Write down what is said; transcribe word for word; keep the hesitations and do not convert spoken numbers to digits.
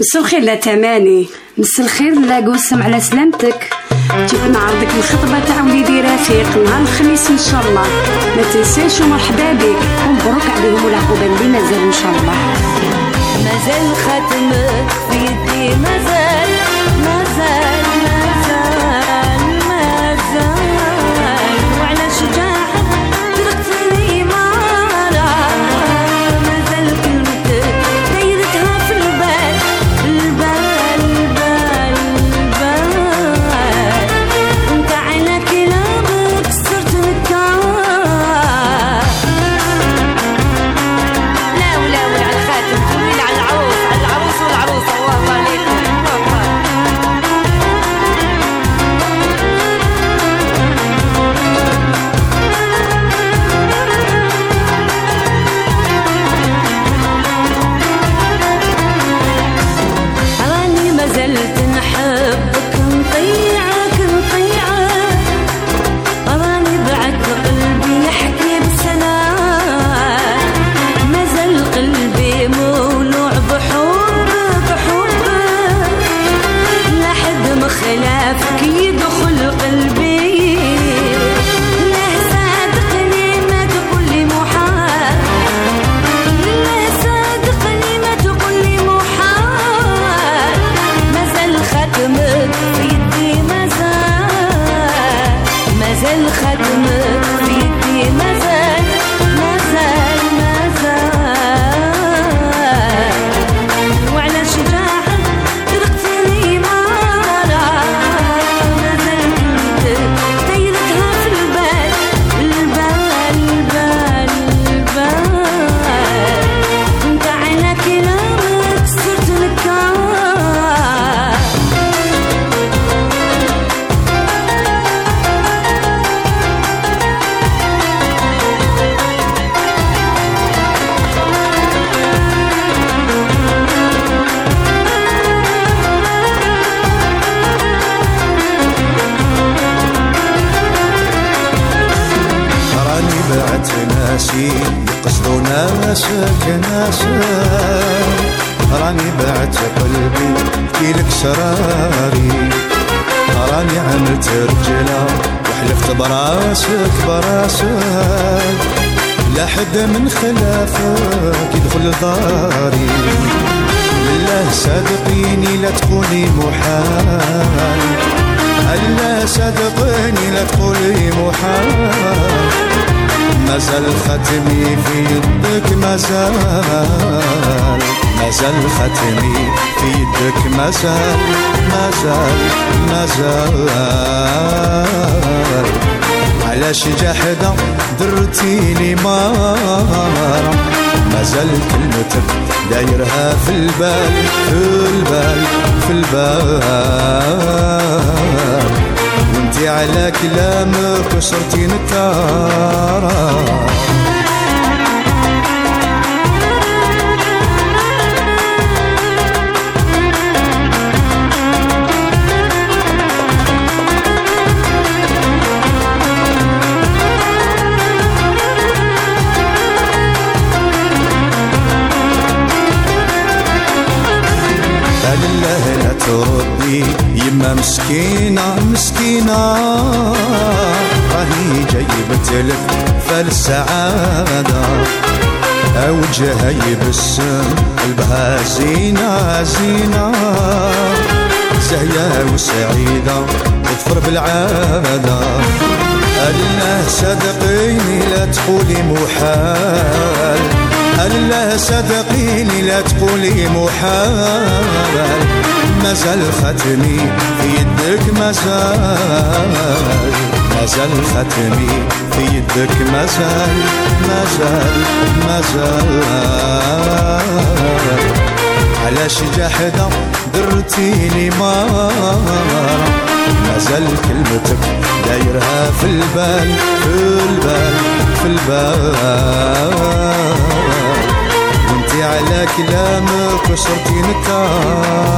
مساء الخير لا تماني، مساء الخير لا قوسم على سلامتك. تيب نعرضك الخطبة تاع وليدي رفيق نهار الخميس ان شاء الله، ما تنساش ومرحبا بك ومبروك عليهم العقوبة اللي مازالوا ان شاء الله. مازال خاتمك في يدي، مازال مازال مازال مازال وعلى شجاعة تركتني مرة، مازال كلمتك دايرتها في البال البال البال البال، انت على كلامك صرت مكار. لا ولا ولا على الخاتم جميل، على العروس على العروس والعروس الله عليكم الله. راني مازلت نحبك نطيعك نطيعك، راني بعد قلبي يحكي بسلام، مازال قلبي مولوع بحبك بحبك، لا حد مخلافك يدخل قلبي، لا صادقني ما تقول لي محال، لا صادقني ما تقول لي محال، مازال خاتمك في يدي، مازال مازال خاتمك في يدي، مازال مازال مازال وعلى شجاعة تركتني مرة، مازال كلمتك دايرتها في البال البال البال البال، انت على كلامك صرت نكار. راني بعت ناسي يقصدونا مساك ناسان، راني بعت قلبي يبكيلك سراري، راني عملت رجلة وحلفت براسك براسك، لا حد من خلافك يدخل داري، لله صدقيني لا تقولي محال، الله صدقيني لا تقولي محال، مازال خاتمي في يدك، مازال مازال خاتمي في يدك، مازال مازال مازال علاش جحدا درتيني مارا، مازال كلمتك دايرها في البال في البال في البال، وانتي على كلامك صرتي نكارة. لله لا تردي يما مسكينة مسكينة، راهي جايبتلك فالسعادة، وجهها يبسم قلبها زينة زينة، زهية وسعيدة تظفر بالعادة، الله صدقيني لا تقولي محال، الله صدقيني لا تقولي محال، مازال خاتمي في يدك، مازال مازال خاتمي في يدك، مازال مازال مازال علاش جحدا درتيني مارا، مازال كلمتك دايرها في البال في البال في البال، على كلامك صرتي نكار.